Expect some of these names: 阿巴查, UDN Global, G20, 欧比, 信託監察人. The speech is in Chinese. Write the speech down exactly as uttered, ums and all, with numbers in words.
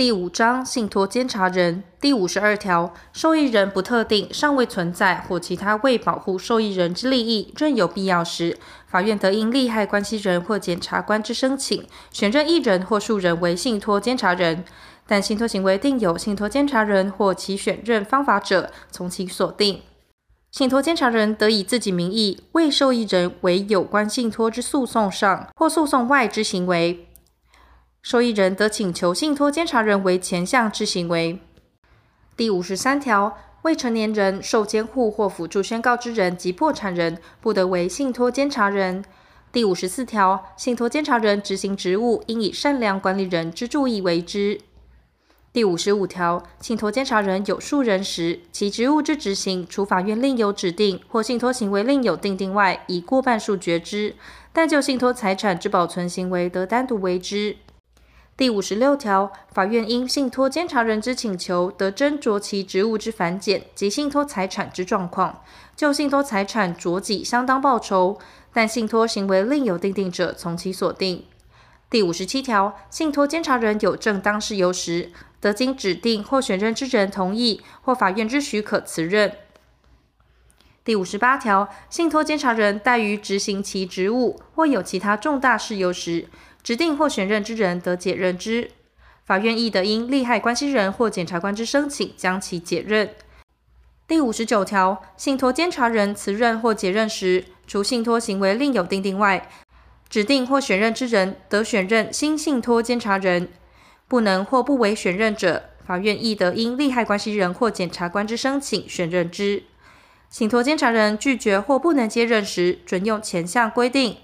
第五章信托监察人第五十二条，受益人不特定、尚未存在或其他未保护受益人之利益，任有必要时，法院得因利害关系人或检察官之申请，选任一人或数人为信托监察人。但信托行为定有信托监察人或其选任方法者，从其所定。信托监察人得以自己名义为受益人为有关信托之诉讼上或诉讼外之行为，受益人得请求信托监察人为前项之行为。第五十三条，未成年人、受监护或辅助宣告之人及破产人，不得为信托监察人。第五十四条，信托监察人执行职务，应以善良管理人之注意为之。第五十五条，信托监察人有数人时，其职务之执行，除法院另有指定或信托行为另有订定外，以过半数决之，但就信托财产之保存行为，得单独为之。第五十六条，法院因信托监察人之请求，得斟酌其职务之繁简及信托财产之状况，就信托财产酌给相当报酬，但信托行为另有订定者，从其所定。第五十七条，信托监察人有正当事由时，得经指定或选任之人同意或法院之许可辞任。第五十八条，信托监察人怠于执行其职务或有其他重大事由时，指定或选任之人得解任之，法院亦得因利害关系人或检察官之申请将其解任。第五十九条，信托监察人辞任或解任时，除信托行为另有订定外，指定或选任之人得选任新信托监察人，不能或不为选任者，法院亦得因利害关系人或检察官之申请选任之。信托监察人拒绝或不能接任时，准用前项规定。